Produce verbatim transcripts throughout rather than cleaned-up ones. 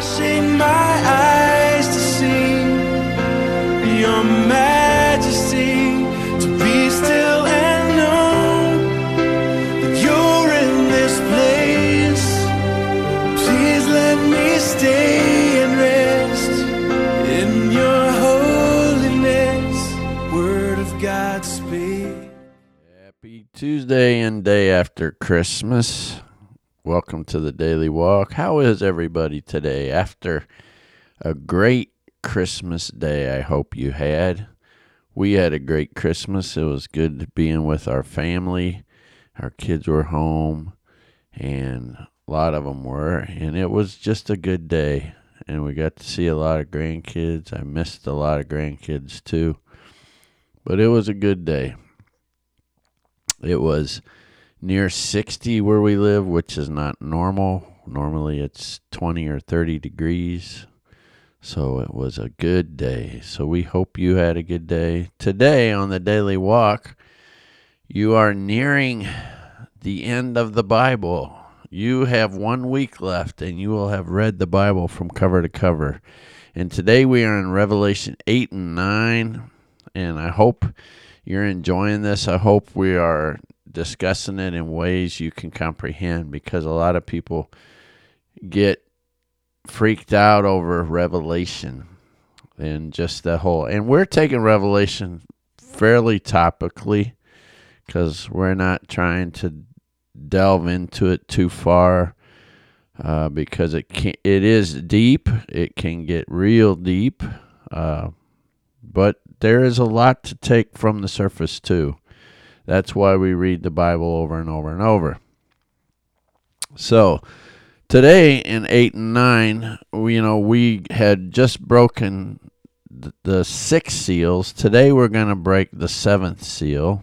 washing my eyes to see your majesty, to be still and know that you're in this place. Please let me stay and rest in your holiness. Word of God speak. Happy Tuesday and day after Christmas. Welcome to the Daily Walk. How is everybody today? After a great Christmas day, I hope you had. We had a great Christmas. It was good being with our family. Our kids were home, and a lot of them were. And it was just a good day, and we got to see a lot of grandkids. I missed a lot of grandkids, too. But it was a good day. It was near sixty where we live, which is not normal. Normally it's twenty or thirty degrees. So it was a good day. So we hope you had a good day. Today on the Daily Walk, you are nearing the end of the Bible. You have one week left and you will have read the Bible from cover to cover. And today we are in Revelation eight and nine. And I hope you're enjoying this. I hope we are discussing it in ways you can comprehend, because a lot of people get freaked out over Revelation and just the whole. And we're taking Revelation fairly topically because we're not trying to delve into it too far uh, because it can, it is deep. It can get real deep, uh, but there is a lot to take from the surface too. That's why we read the Bible over and over and over. So, today in eight and nine, we, you know, we had just broken the, the six seals. Today we're going to break the seventh seal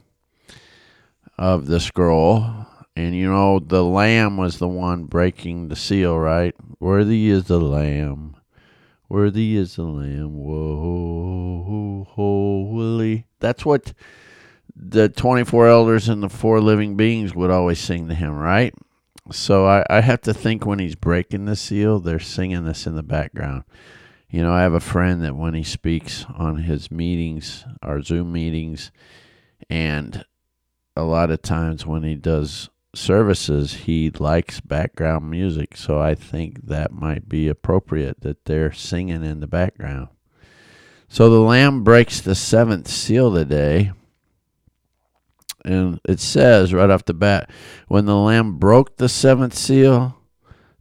of the scroll. And, you know, the Lamb was the one breaking the seal, right? Worthy is the Lamb. Worthy is the Lamb. Whoa, holy. That's what the twenty-four elders and the four living beings would always sing to him, right? So I, I have to think when he's breaking the seal, they're singing this in the background. You know, I have a friend that when he speaks on his meetings, our Zoom meetings, and a lot of times when he does services, he likes background music. So I think that might be appropriate that they're singing in the background. So the Lamb breaks the seventh seal today. And it says right off the bat, when the Lamb broke the seventh seal,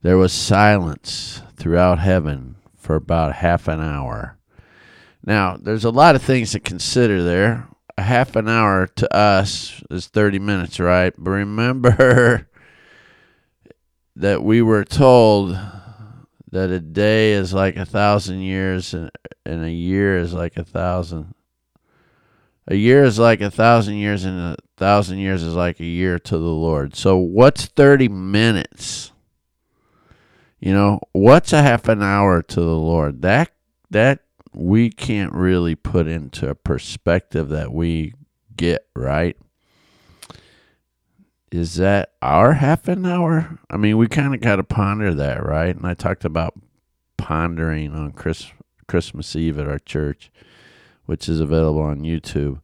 there was silence throughout heaven for about half an hour. Now, there's a lot of things to consider there. A half an hour to us is thirty minutes, right? But remember that we were told that a day is like a thousand years and a year is like a thousand. A year is like a thousand years, and a thousand years is like a year to the Lord. So what's thirty minutes? You know, what's a half an hour to the Lord? That that we can't really put into a perspective that we get, right? Is that our half an hour? I mean, we kind of got to ponder that, right? And I talked about pondering on Chris, Christmas Eve at our church, which is available on YouTube.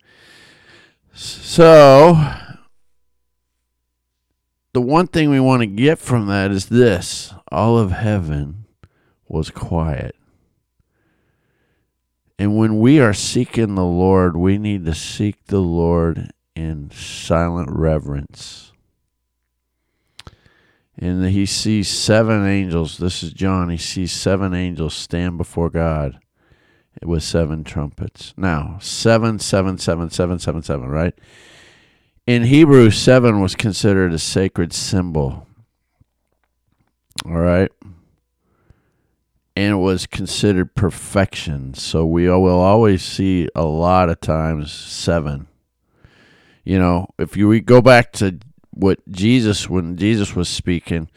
So, the one thing we want to get from that is this. All of heaven was quiet. And when we are seeking the Lord, we need to seek the Lord in silent reverence. And he sees seven angels. This is John. He sees seven angels stand before God with seven trumpets. Now, seven, seven, seven, seven, seven, seven, right? In Hebrew, seven was considered a sacred symbol. All right? And it was considered perfection. So we will always see a lot of times seven. You know, if you we go back to what Jesus, when Jesus was speaking,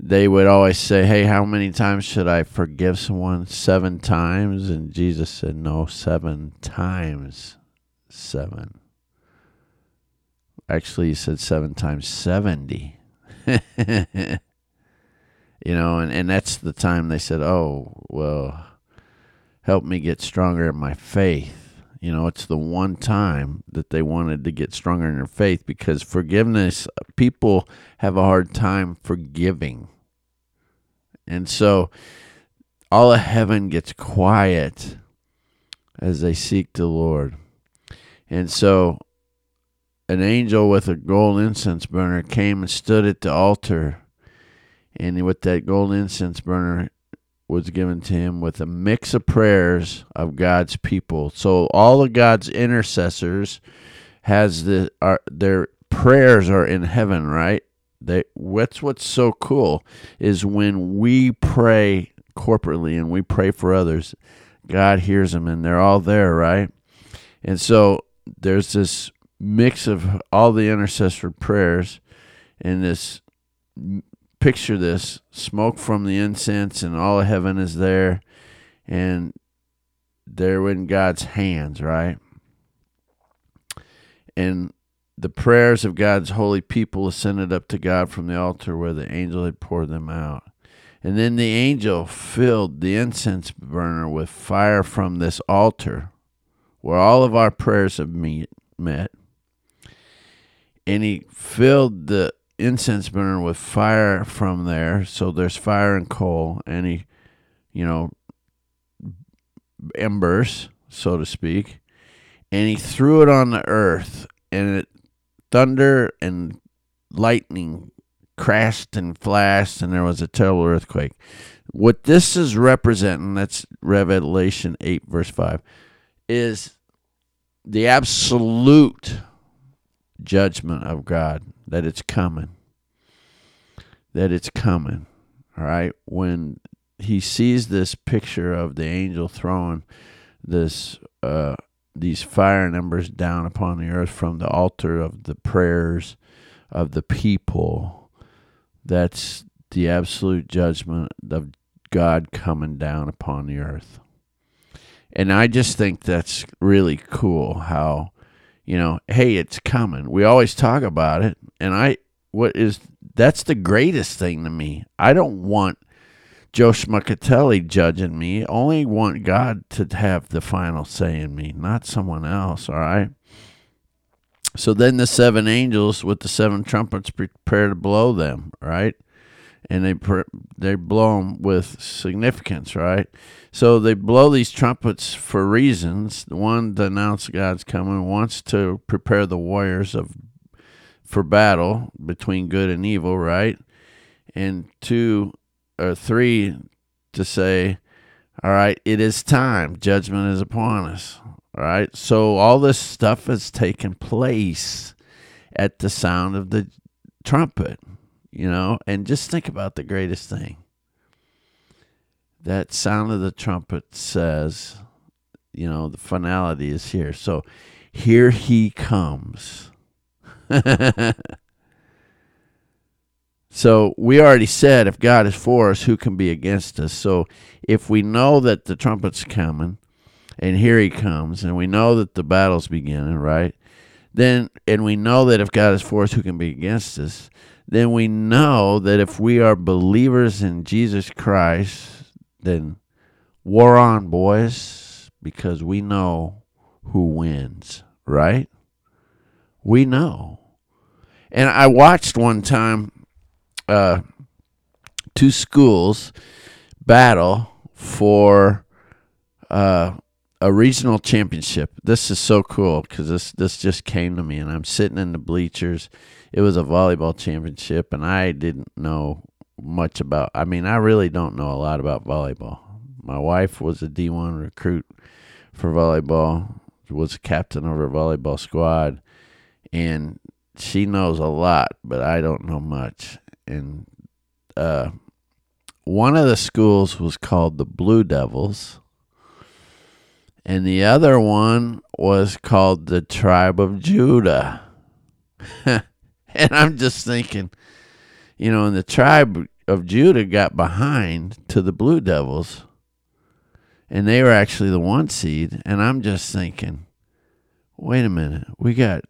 they would always say, hey, how many times should I forgive someone? Seven times? And Jesus said, no, seven times seven. Actually, he said seven times seventy. You know, and, and that's the time they said, oh, well, help me get stronger in my faith. You know, it's the one time that they wanted to get stronger in their faith, because forgiveness, people have a hard time forgiving. And so all of heaven gets quiet as they seek the Lord. And so an angel with a gold incense burner came and stood at the altar. And with that gold incense burner was given to him with a mix of prayers of God's people. So all of God's intercessors has the are, their prayers are in heaven, right? They, what's what's so cool is when we pray corporately and we pray for others, God hears them, and they're all there, right? And so there's this mix of all the intercessor prayers and this. Picture this, smoke from the incense, and all of heaven is there, and they're in God's hands, right? And the prayers of God's holy people ascended up to God from the altar where the angel had poured them out. And then the angel filled the incense burner with fire from this altar where all of our prayers have met. And he filled the incense burner with fire from there, so there's fire and coal, and he, you know, embers, so to speak, and he threw it on the earth, and it, thunder and lightning crashed and flashed, and there was a terrible earthquake. What this is representing, that's Revelation eight, verse five, is the absolute judgment of God, that it's coming, that it's coming, all right? When he sees this picture of the angel throwing this uh, these fire and embers down upon the earth from the altar of the prayers of the people, that's the absolute judgment of God coming down upon the earth. And I just think that's really cool how, you know, hey, it's coming. We always talk about it, and I, what is, that's the greatest thing to me. I don't want Joe Schmuckatelli judging me. I only want God to have the final say in me, not someone else, all right? So then the seven angels with the seven trumpets prepare to blow them, right? And they they blow them with significance, right? So they blow these trumpets for reasons. One, to announce God's coming. One's to prepare the warriors of for battle between good and evil, right? And two, or three, to say, all right, it is time. Judgment is upon us, all right? So all this stuff is taking place at the sound of the trumpet. You know, and just think about the greatest thing. That sound of the trumpet says, you know, the finality is here. So here he comes. So we already said, if God is for us, who can be against us? So if we know that the trumpet's coming, and here he comes, and we know that the battle's beginning, right? Then, and we know that if God is for us, who can be against us? Then we know that if we are believers in Jesus Christ, then war on, boys, because we know who wins, right? We know. And I watched one time uh, two schools battle for uh, a regional championship. This is so cool because this, this just came to me, and I'm sitting in the bleachers. It was a volleyball championship, and I didn't know much about, I mean, I really don't know a lot about volleyball. My wife was a D one recruit for volleyball, was a captain of her volleyball squad, and she knows a lot, but I don't know much. And uh, one of the schools was called the Blue Devils, and the other one was called the Tribe of Judah. And I'm just thinking, you know, and the Tribe of Judah got behind to the Blue Devils, and they were actually the one seed. And I'm just thinking, wait a minute, we got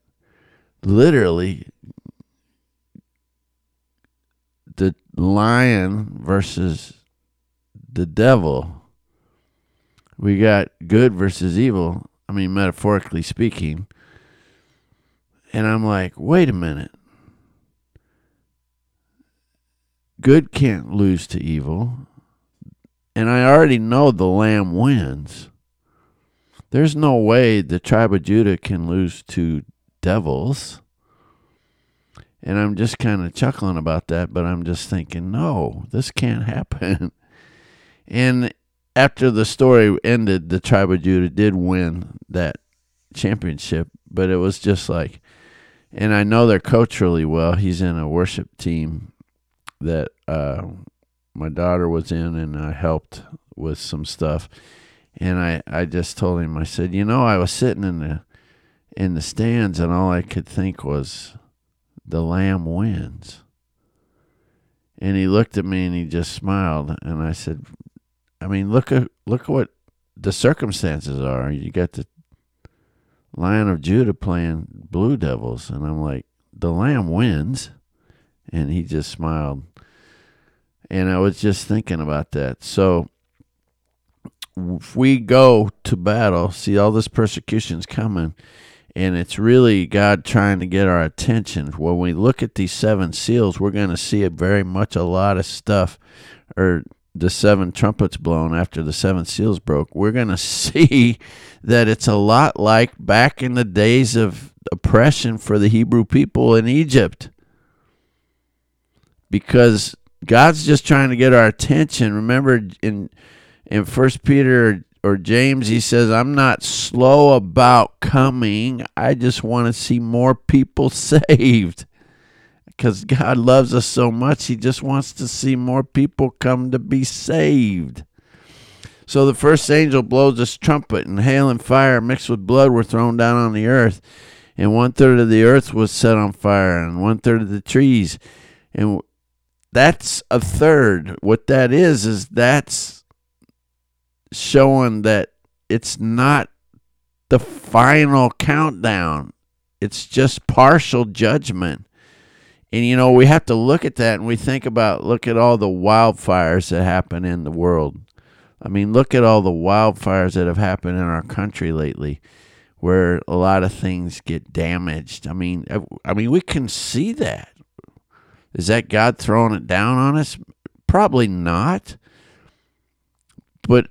literally the lion versus the devil. We got good versus evil, I mean, metaphorically speaking. And I'm like, wait a minute. Good can't lose to evil. And I already know the lamb wins. There's no way the tribe of Judah can lose to devils. And I'm just kind of chuckling about that, but I'm just thinking, no, this can't happen. And after the story ended, the tribe of Judah did win that championship, but it was just like, and I know they're culturally well. He's in a worship team that uh, my daughter was in, and I helped with some stuff. And I, I just told him, I said, you know, I was sitting in the in the stands, and all I could think was, the lamb wins. And he looked at me, and he just smiled. And I said, I mean, look at look what the circumstances are. You got the Lion of Judah playing Blue Devils. And I'm like, the lamb wins. And he just smiled. And I was just thinking about that. So if we go to battle, see all this persecution's coming, and it's really God trying to get our attention. When we look at these seven seals, we're going to see a very much a lot of stuff, or the seven trumpets blown after the seven seals broke, we're going to see that it's a lot like back in the days of oppression for the Hebrew people in Egypt. Because God's just trying to get our attention. Remember in in First Peter or James, he says, I'm not slow about coming. I just want to see more people saved. Because God loves us so much, he just wants to see more people come to be saved. So the first angel blows his trumpet, and hail and fire mixed with blood were thrown down on the earth. And one-third of the earth was set on fire, and one-third of the trees. And that's a third. What that is, is that's showing that it's not the final countdown. It's just partial judgment. And, you know, we have to look at that, and we think about, look at all the wildfires that happen in the world. I mean, look at all the wildfires that have happened in our country lately where a lot of things get damaged. I mean, I mean, we can see that. Is that God throwing it down on us? Probably not. But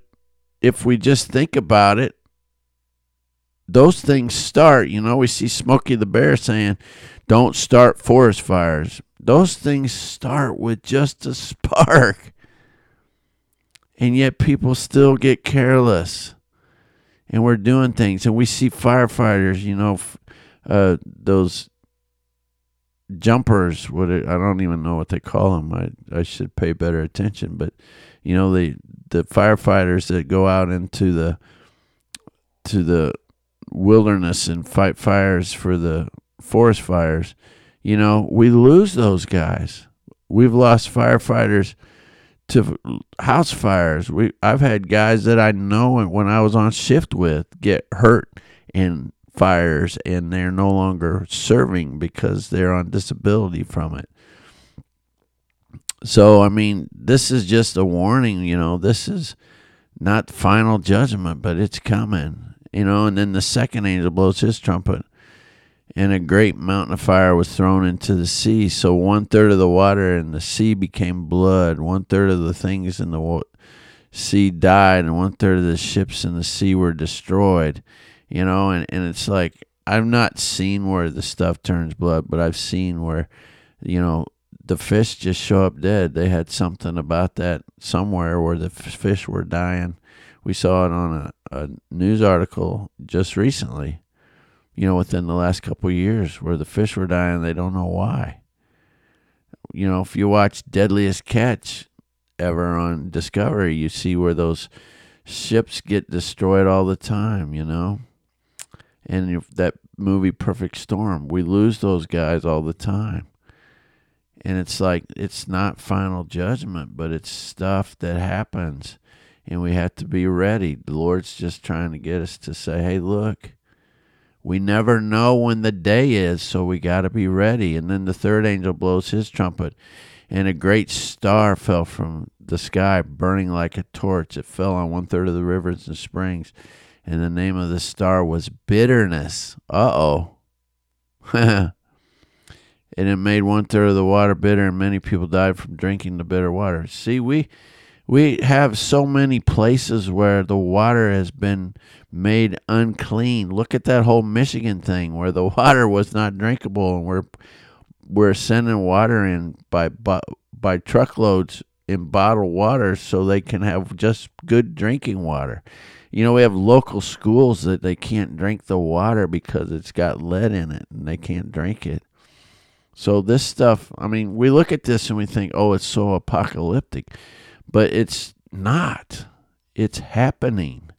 if we just think about it, those things start, you know, we see Smokey the Bear saying, don't start forest fires. Those things start with just a spark. And yet people still get careless. And we're doing things. And we see firefighters, you know, uh, those jumpers, what it, I don't even know what they call them. I, I should pay better attention. But, you know, the, the firefighters that go out into the to the wilderness and fight fires for the forest fires, you know, we lose those guys. We've lost firefighters to house fires. We I've had guys that I know and when I was on shift with get hurt in fires, and they're no longer serving because they're on disability from it. So, I mean, this is just a warning, you know, this is not final judgment, but it's coming. You know, and then the second angel blows his trumpet, and a great mountain of fire was thrown into the sea. So one third of the water in the sea became blood. One third of the things in the sea died, and one third of the ships in the sea were destroyed. You know, and, and it's like, I've not seen where the stuff turns blood, but I've seen where, you know, the fish just show up dead. They had something about that somewhere where the fish were dying. We saw it on a, a news article just recently, you know, within the last couple of years where the fish were dying. They don't know why. You know, if you watch Deadliest Catch ever on Discovery, you see where those ships get destroyed all the time, you know. And that movie Perfect Storm, we lose those guys all the time. And it's like, it's not final judgment, but it's stuff that happens. And we have to be ready. The Lord's just trying to get us to say, hey, look, we never know when the day is, so we got to be ready. And then the third angel blows his trumpet, And a great star fell from the sky, burning like a torch. It fell on one third of the rivers and springs. And the name of the star was bitterness. Uh-oh. And it made one third of the water bitter, and many people died from drinking the bitter water. See, we we have so many places where the water has been made unclean. Look at that whole Michigan thing where the water was not drinkable, and we're we're sending water in by by, by truckloads in bottled water so they can have just good drinking water. You know, we have local schools that they can't drink the water because it's got lead in it and they can't drink it. So this stuff, I mean, we look at this and we think, oh, it's so apocalyptic, but it's not. It's happening.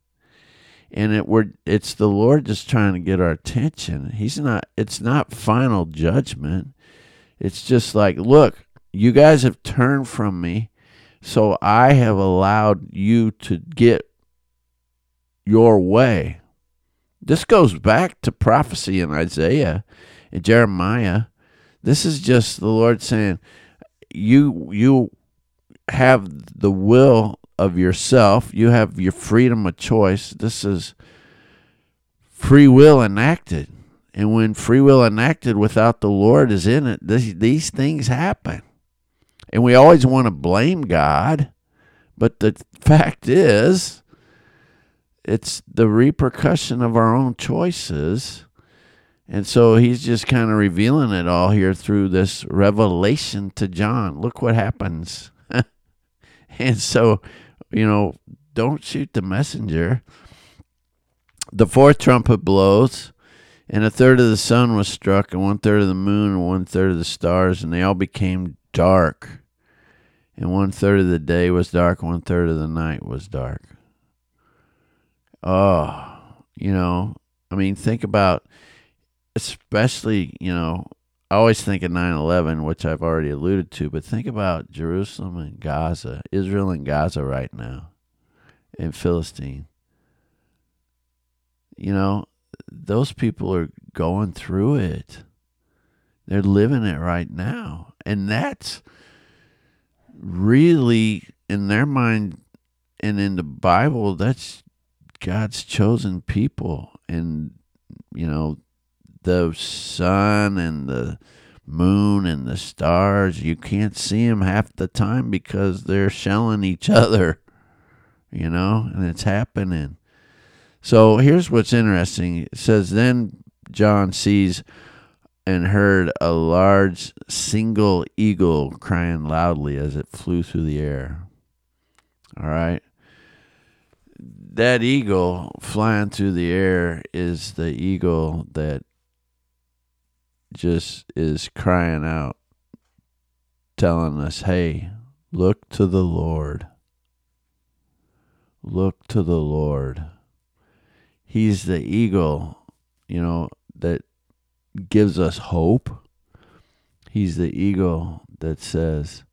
And it we're it's the Lord just trying to get our attention. He's not it's not final judgment. It's just like, look, you guys have turned from me, so I have allowed you to get your way. This goes back to prophecy in Isaiah and Jeremiah. This is just the Lord saying, you you have the will of yourself. You have your freedom of choice. This is free will enacted. And when free will enacted without the Lord is in it, this, these things happen. And we always want to blame God, but the fact is, it's the repercussion of our own choices. And so he's just kind of revealing it all here through this revelation to John. Look what happens. And so, you know, don't shoot the messenger. The fourth trumpet blows, and a third of the sun was struck, and one third of the moon, and one third of the stars, and they all became dark. And one third of the day was dark, one third of the night was dark. Oh, you know, I mean, think about, especially, you know, I always think of nine eleven, which I've already alluded to, but think about Jerusalem and Gaza, Israel and Gaza right now, and Philistine. You know, those people are going through it. They're living it right now. And that's really, in their mind and in the Bible, that's God's chosen people. And, you know, the sun and the moon and the stars, you can't see them half the time because they're shelling each other, you know, and it's happening. So here's what's interesting. It says, then John sees and heard a large single eagle crying loudly as it flew through the air. All right. That eagle flying through the air is the eagle that just is crying out, telling us, hey, look to the Lord. Look to the Lord. He's the eagle, you know, that gives us hope. He's the eagle that says,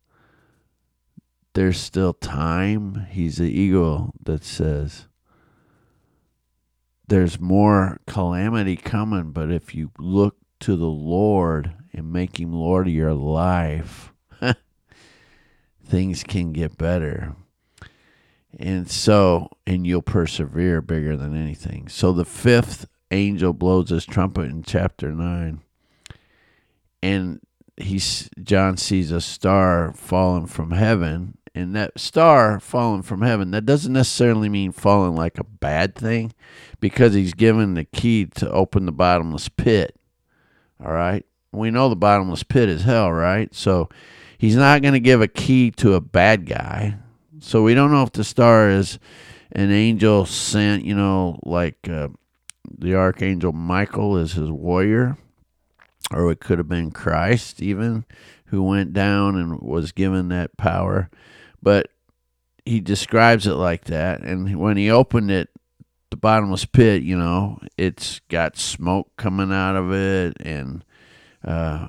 there's still time. He's the eagle that says, there's more calamity coming, but if you look to the Lord and make him Lord of your life, things can get better. And so, and you'll persevere bigger than anything. So the fifth angel blows his trumpet in chapter nine. And he's, John sees a star falling from heaven. And that star falling from heaven, that doesn't necessarily mean falling like a bad thing, because he's given the key to open the bottomless pit. All right? We know the bottomless pit is hell, right? So he's not going to give a key to a bad guy. So we don't know if the star is an angel sent, you know, like uh, the Archangel Michael is his warrior, or it could have been Christ even, who went down and was given that power. But he describes it like that. And when he opened it, the bottomless pit, you know, it's got smoke coming out of it. And uh,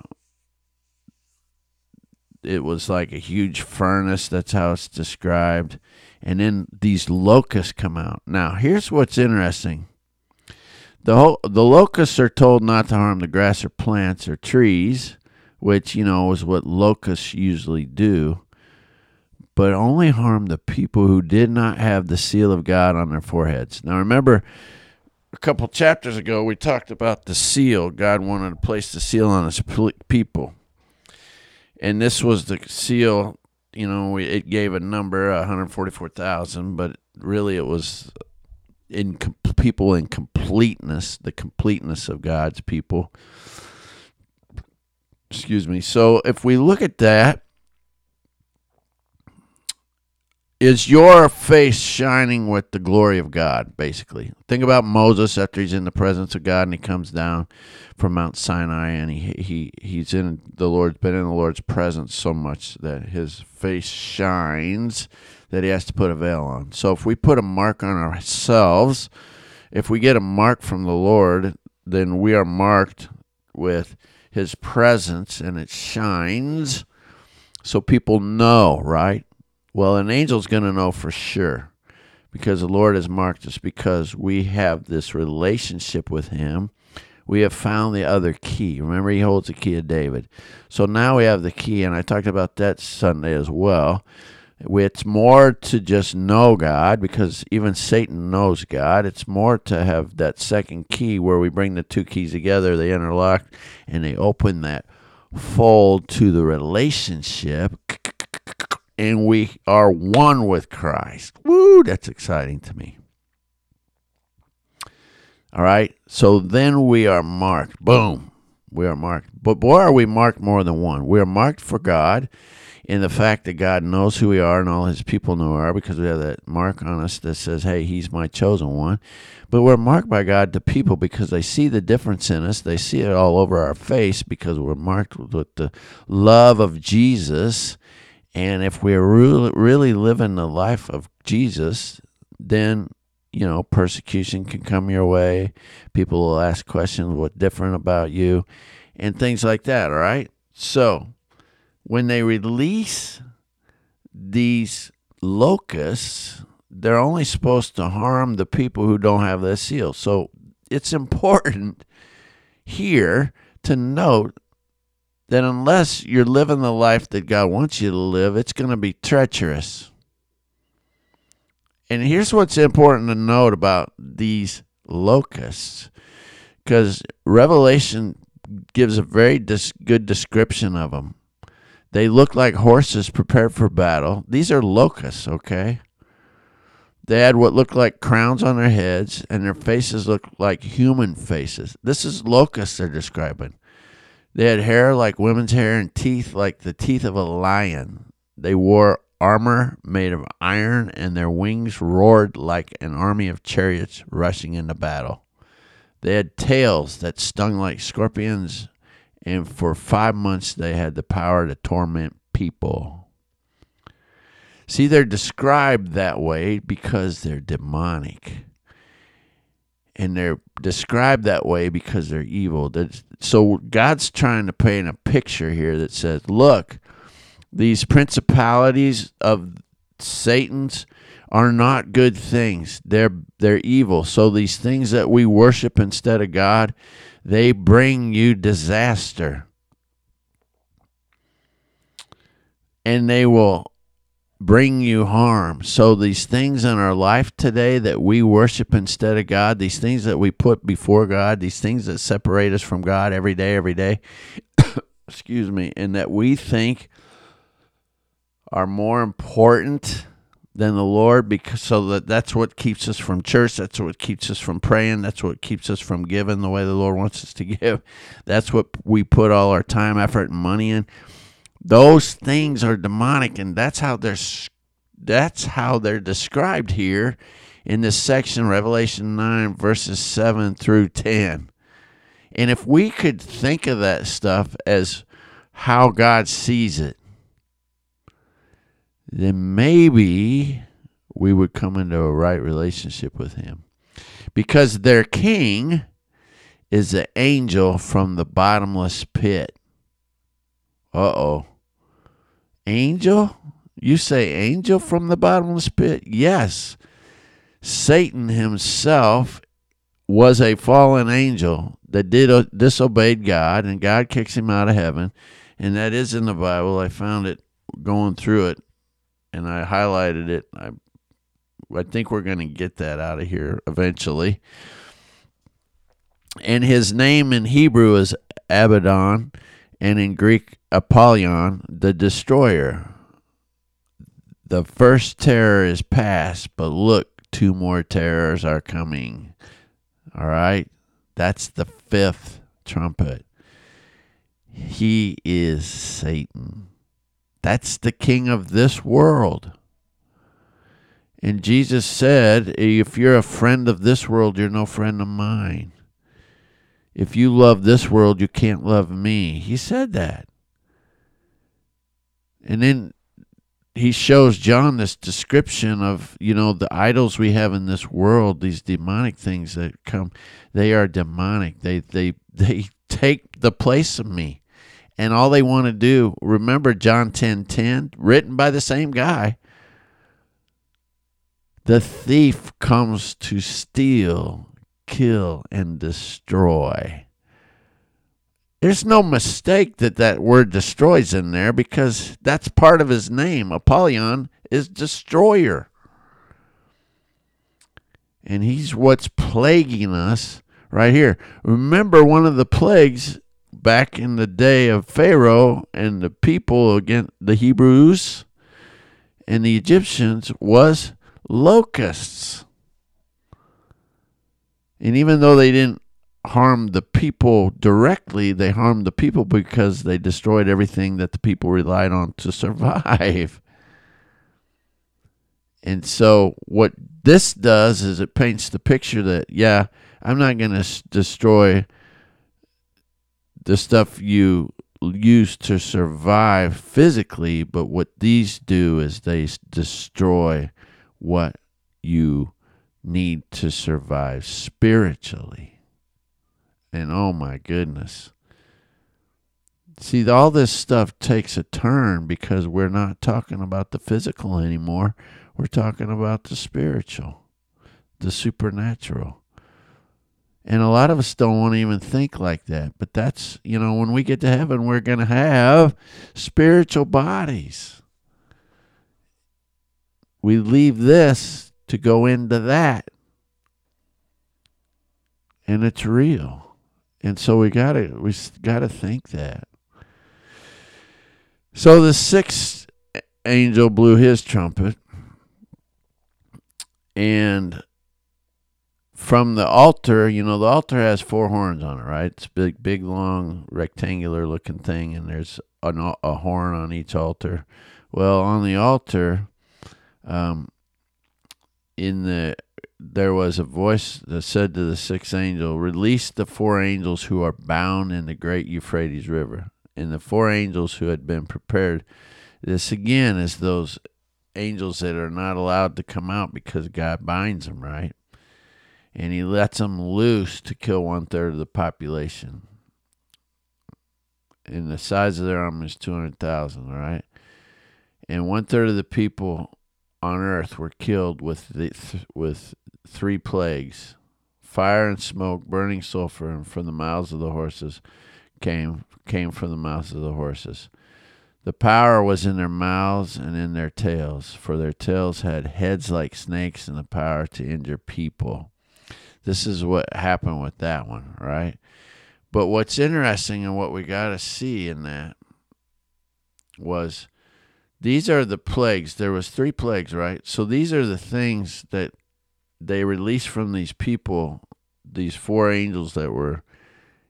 it was like a huge furnace. That's how it's described. And then these locusts come out. Now, here's what's interesting. The whole, the locusts are told not to harm the grass or plants or trees, which, you know, is what locusts usually do, but only harmed the people who did not have the seal of God on their foreheads. Now, remember, a couple chapters ago, we talked about the seal. God wanted to place the seal on his people. And this was the seal, you know, it gave a number, one hundred forty-four thousand, but really it was in people in completeness, the completeness of God's people. Excuse me. So if we look at that, is your face shining with the glory of God, basically. Think about Moses after he's in the presence of God and he comes down from Mount Sinai and he he he's in the Lord's been in the Lord's presence so much that his face shines that he has to put a veil on. So if we put a mark on ourselves, if we get a mark from the Lord, then we are marked with his presence and it shines so people know, right? Well, an angel's going to know for sure because the Lord has marked us because we have this relationship with him. We have found the other key. Remember, he holds the key of David. So now we have the key, and I talked about that Sunday as well. It's more to just know God because even Satan knows God. It's more to have that second key where we bring the two keys together, they interlock, and they open that fold to the relationship. And we are one with Christ. Woo, that's exciting to me. All right, so then we are marked. Boom, we are marked. But boy, are we marked more than one. We are marked for God in the fact that God knows who we are and all his people know who we are because we have that mark on us that says, hey, he's my chosen one. But we're marked by God to people because they see the difference in us. They see it all over our face because we're marked with the love of Jesus. And if we're really living the life of Jesus, then, you know, persecution can come your way. People will ask questions, what's different about you, and things like that, all right? So when they release these locusts, they're only supposed to harm the people who don't have this seal. So it's important here to note that unless you're living the life that God wants you to live, it's going to be treacherous. And here's what's important to note about these locusts, because Revelation gives a very dis- good description of them. They look like horses prepared for battle. These are locusts, okay? They had what looked like crowns on their heads, and their faces looked like human faces. This is locusts they're describing. They had hair like women's hair and teeth like the teeth of a lion. They wore armor made of iron, and their wings roared like an army of chariots rushing into battle. They had tails that stung like scorpions, and for five months they had the power to torment people. See, they're described that way because they're demonic. And they're described that way because they're evil. So God's trying to paint a picture here that says, look, these principalities of Satan's are not good things. They're they're evil. So these things that we worship instead of God, they bring you disaster. And they will bring you harm. So these things in our life today that we worship instead of God, these things that we put before God, these things that separate us from God every day, every day, excuse me, and that we think are more important than the Lord, because so that that's what keeps us from church, that's what keeps us from praying, that's what keeps us from giving the way the Lord wants us to give. That's what we put all our time, effort, and money in. Those things are demonic, and that's how they're that's how they're described here in this section, Revelation nine, verses seven through ten. And if we could think of that stuff as how God sees it, then maybe we would come into a right relationship with him. Because their king is the angel from the bottomless pit. Uh-oh. Angel? You say angel from the bottomless pit? Yes. Satan himself was a fallen angel that did disobeyed God, and God kicks him out of heaven. and that is in the Bible. I found it going through it, and I highlighted it. I, I think we're going to get that out of here eventually. And his name in Hebrew is Abaddon, and in Greek, Apollyon, the destroyer. The first terror is past, but look, two more terrors are coming. All right? That's the fifth trumpet. He is Satan. That's the king of this world. And Jesus said, if you're a friend of this world, you're no friend of mine. If you love this world, you can't love me. He said that. And then he shows John this description of, you know, the idols we have in this world, these demonic things that come. They are demonic. They they they take the place of me. And all they want to do, remember John ten ten, written by the same guy. The thief comes to steal, kill, and destroy. There's no mistake that that word destroys in there, because that's part of his name. Apollyon is destroyer. And he's what's plaguing us right here. Remember, one of the plagues back in the day of Pharaoh and the people against the Hebrews and the Egyptians was locusts. And even though they didn't harm the people directly, they harmed the people because they destroyed everything that the people relied on to survive. And so what this does is it paints the picture that, yeah, I'm not going to destroy the stuff you use to survive physically, but what these do is they destroy what you need to survive spiritually. And oh my goodness. See, all this stuff takes a turn because we're not talking about the physical anymore. We're talking about the spiritual, the supernatural. And a lot of us don't want to even think like that. But that's, you know, when we get to heaven, we're going to have spiritual bodies. We leave this to go into that. And it's real. And so we gotta we gotta think that. So the sixth angel blew his trumpet, and from the altar, you know, the altar has four horns on it, right? It's a big, big, long, rectangular-looking thing, and there's an, a horn on each altar. Well, on the altar, um, in the there was a voice that said to the sixth angel, release the four angels who are bound in the great Euphrates River. And the four angels who had been prepared, this again is those angels that are not allowed to come out because God binds them, right? And he lets them loose to kill one-third of the population. And the size of their army is two hundred thousand, right? And one-third of the people on earth were killed with the, th- with three plagues, fire and smoke, burning sulfur, and from the mouths of the horses came came from the mouths of the horses. The power was in their mouths and in their tails, for their tails had heads like snakes and the power to injure people. This is what happened with that one, right? But what's interesting and what we got to see in that was these are the plagues. There was three plagues, right? So these are the things that they released from these people, these four angels that were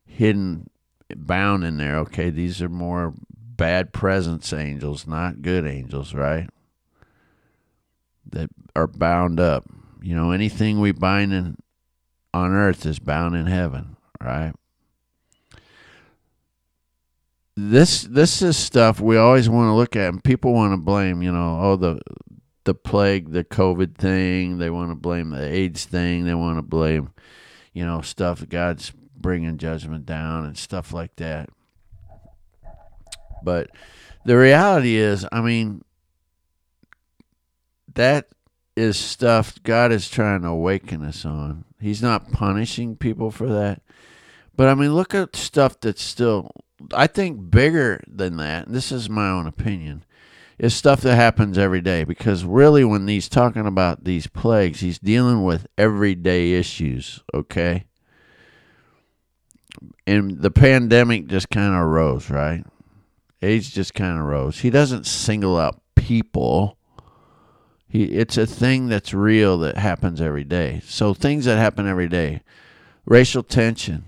hidden, bound in there. Okay, these are more bad presence angels, not good angels, right? That are bound up. You know, anything we bind in, on earth is bound in heaven, right? This this is stuff we always want to look at, and people want to blame, you know, oh, the the plague, the COVID thing. They want to blame the AIDS thing. They want to blame, you know, stuff. God's bringing judgment down and stuff like that. But the reality is, I mean, that is stuff God is trying to awaken us on. He's not punishing people for that. But, I mean, look at stuff that's still I think bigger than that, this is my own opinion, is stuff that happens every day. Because really when he's talking about these plagues, he's dealing with everyday issues, okay? And the pandemic just kind of rose, right? AIDS just kind of rose. He doesn't single out people. He, it's a thing that's real that happens every day. So things that happen every day, racial tension,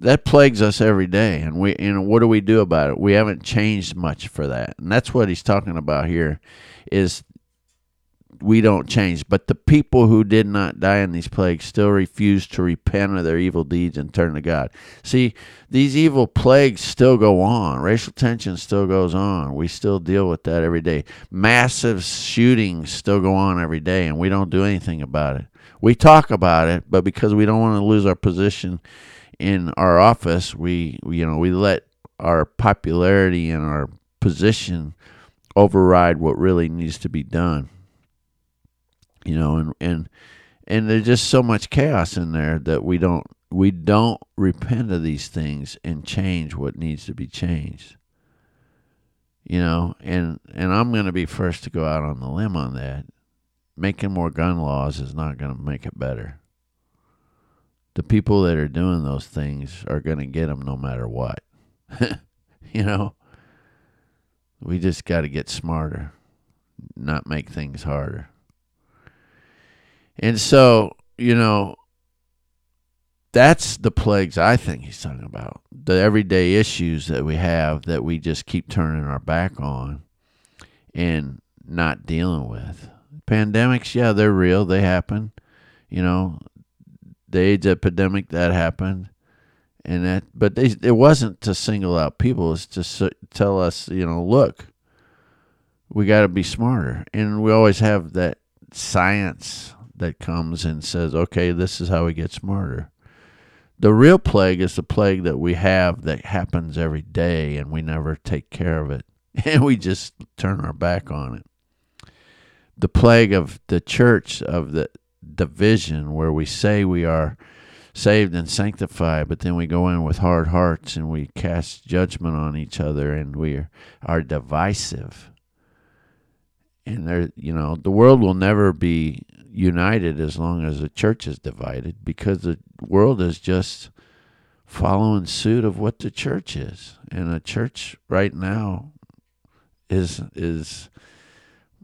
that plagues us every day. And we, and what do we do about it? We haven't changed much for that. And that's what he's talking about here, is we don't change. But the people who did not die in these plagues still refuse to repent of their evil deeds and turn to God. See, these evil plagues still go on. Racial tension still goes on. We still deal with that every day. Massive shootings still go on every day, and we don't do anything about it. We talk about it, but because we don't want to lose our position in our office, we, you know, we let our popularity and our position override what really needs to be done. You know, and, and and there's just so much chaos in there that we don't we don't repent of these things and change what needs to be changed. You know, and, and I'm going to be first to go out on the limb on that. Making more gun laws is not going to make it better. The people that are doing those things are going to get them no matter what. You know, we just got to get smarter, not make things harder. And so, you know, that's the plagues I think he's talking about. The everyday issues that we have that we just keep turning our back on and not dealing with. Pandemics, yeah, they're real. They happen. You know, the AIDS epidemic, that happened. and that, But they, it wasn't to single out people. It's to tell us, you know, look, we got to be smarter. And we always have that science that comes and says, okay, this is how we get smarter. The real plague is the plague that we have that happens every day and we never take care of it. And we just turn our back on it. The plague of the church, of the division, where we say we are saved and sanctified, but then we go in with hard hearts and we cast judgment on each other and we are divisive. And there, you know, the world will never be united as long as the church is divided, because the world is just following suit of what the church is. And the church right now is is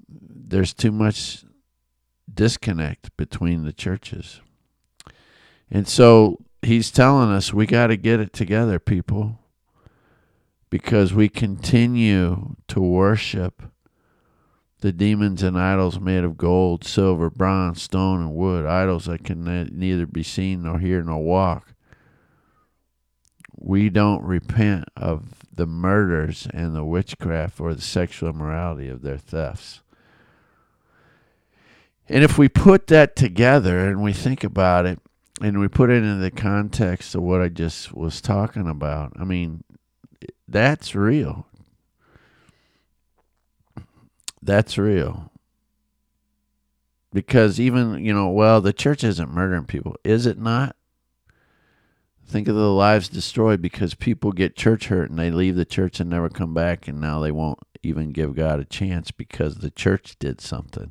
there's too much disconnect between the churches. And so he's telling us we got to get it together, people, because we continue to worship the demons and idols made of gold, silver, bronze, stone, and wood, idols that can ne- neither be seen nor hear nor walk. We don't repent of the murders and the witchcraft or the sexual immorality of their thefts. And if we put that together and we think about it and we put it into the context of what I just was talking about, I mean, that's real. That's real. Because even, you know, well, the church isn't murdering people. Is it not? Think of the lives destroyed because people get church hurt and they leave the church and never come back, and now they won't even give God a chance because the church did something.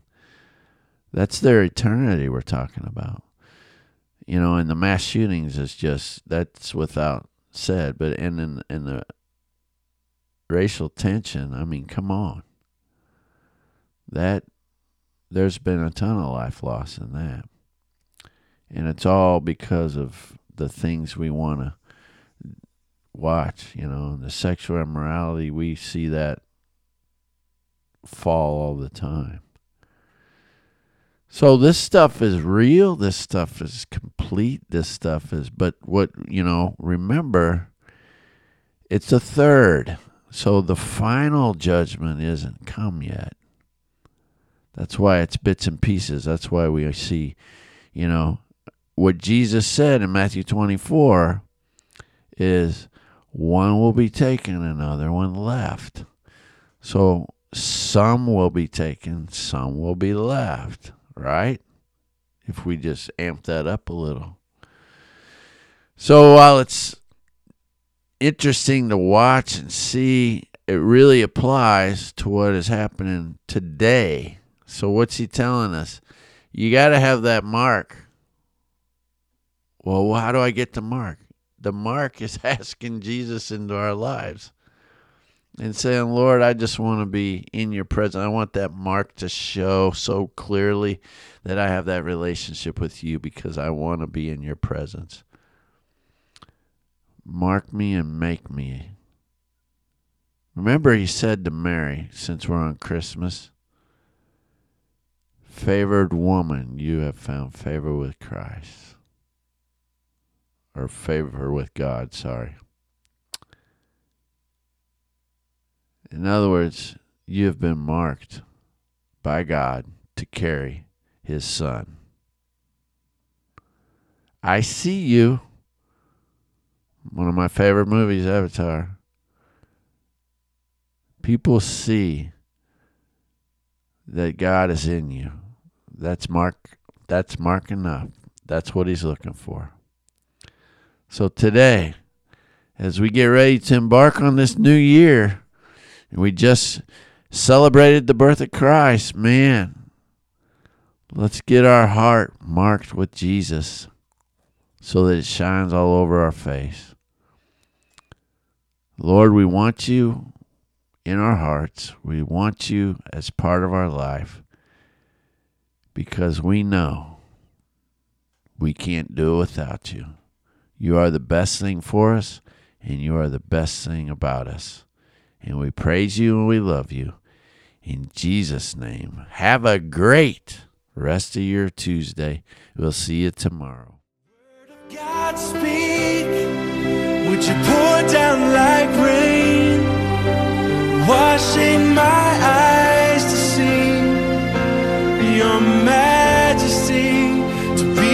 That's their eternity we're talking about. You know, and the mass shootings is just, that's without said. But and in, in the racial tension, I mean, come on. That there's been a ton of life loss in that. And it's all because of the things we want to watch, you know, the sexual immorality. We see that fall all the time. So this stuff is real. This stuff is complete. This stuff is, but what, you know, remember, it's a third. So the final judgment isn't come yet. That's why it's bits and pieces. That's why we see, you know, what Jesus said in Matthew twenty-four is one will be taken, another one left. So some will be taken, some will be left, right? If we just amp that up a little. So while it's interesting to watch and see. It really applies to what is happening today. So what's he telling us? You got to have that mark. Well, how do I get the mark? The mark is asking Jesus into our lives and saying, Lord, I just want to be in your presence. I want that mark to show so clearly that I have that relationship with you because I want to be in your presence. Mark me and make me. Remember he said to Mary, since we're on Christmas, favored woman, you have found favor with Christ. Or favor with God, sorry. In other words, you have been marked by God to carry his son. I see you. One of my favorite movies, Avatar. People see that God is in you. That's mark, that's mark enough. That's what he's looking for. So today, as we get ready to embark on this new year, and we just celebrated the birth of Christ, man, let's get our heart marked with Jesus so that it shines all over our face. Lord, we want you in our hearts. We want you as part of our life because we know we can't do it without you. You are the best thing for us, and you are the best thing about us. And we praise you and we love you. In Jesus' name, have a great rest of your Tuesday. We'll see you tomorrow. Word of God, speak. Would you pour down like rain, washing my eyes to see your majesty, to be